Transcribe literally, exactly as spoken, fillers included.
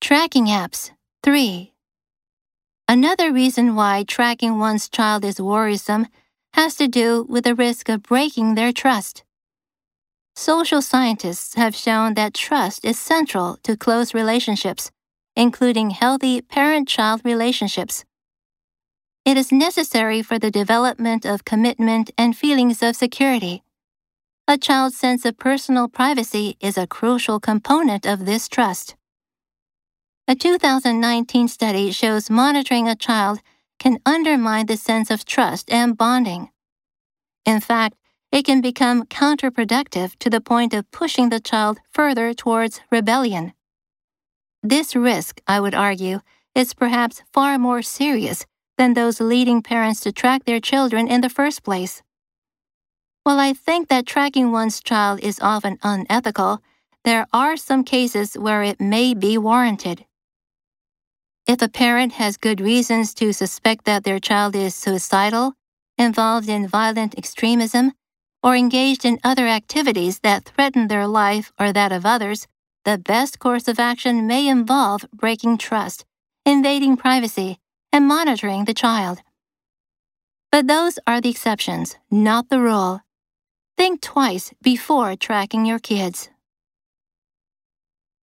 Tracking apps. three. Another reason why tracking one's child is worrisome has to do with the risk of breaking their trust. Social scientists have shown that trust is central to close relationships, including healthy parent-child relationships. It is necessary for the development of commitment and feelings of security. A child's sense of personal privacy is a crucial component of this trust. A two thousand nineteen study shows monitoring a child can undermine the sense of trust and bonding. In fact, it can become counterproductive to the point of pushing the child further towards rebellion. This risk, I would argue, is perhaps far more serious than those leading parents to track their children in the first place. While I think that tracking one's child is often unethical, there are some cases where it may be warranted. If a parent has good reasons to suspect that their child is suicidal, involved in violent extremism, or engaged in other activities that threaten their life or that of others, the best course of action may involve breaking trust, invading privacy, and monitoring the child. But those are the exceptions, not the rule. Think twice before tracking your kids.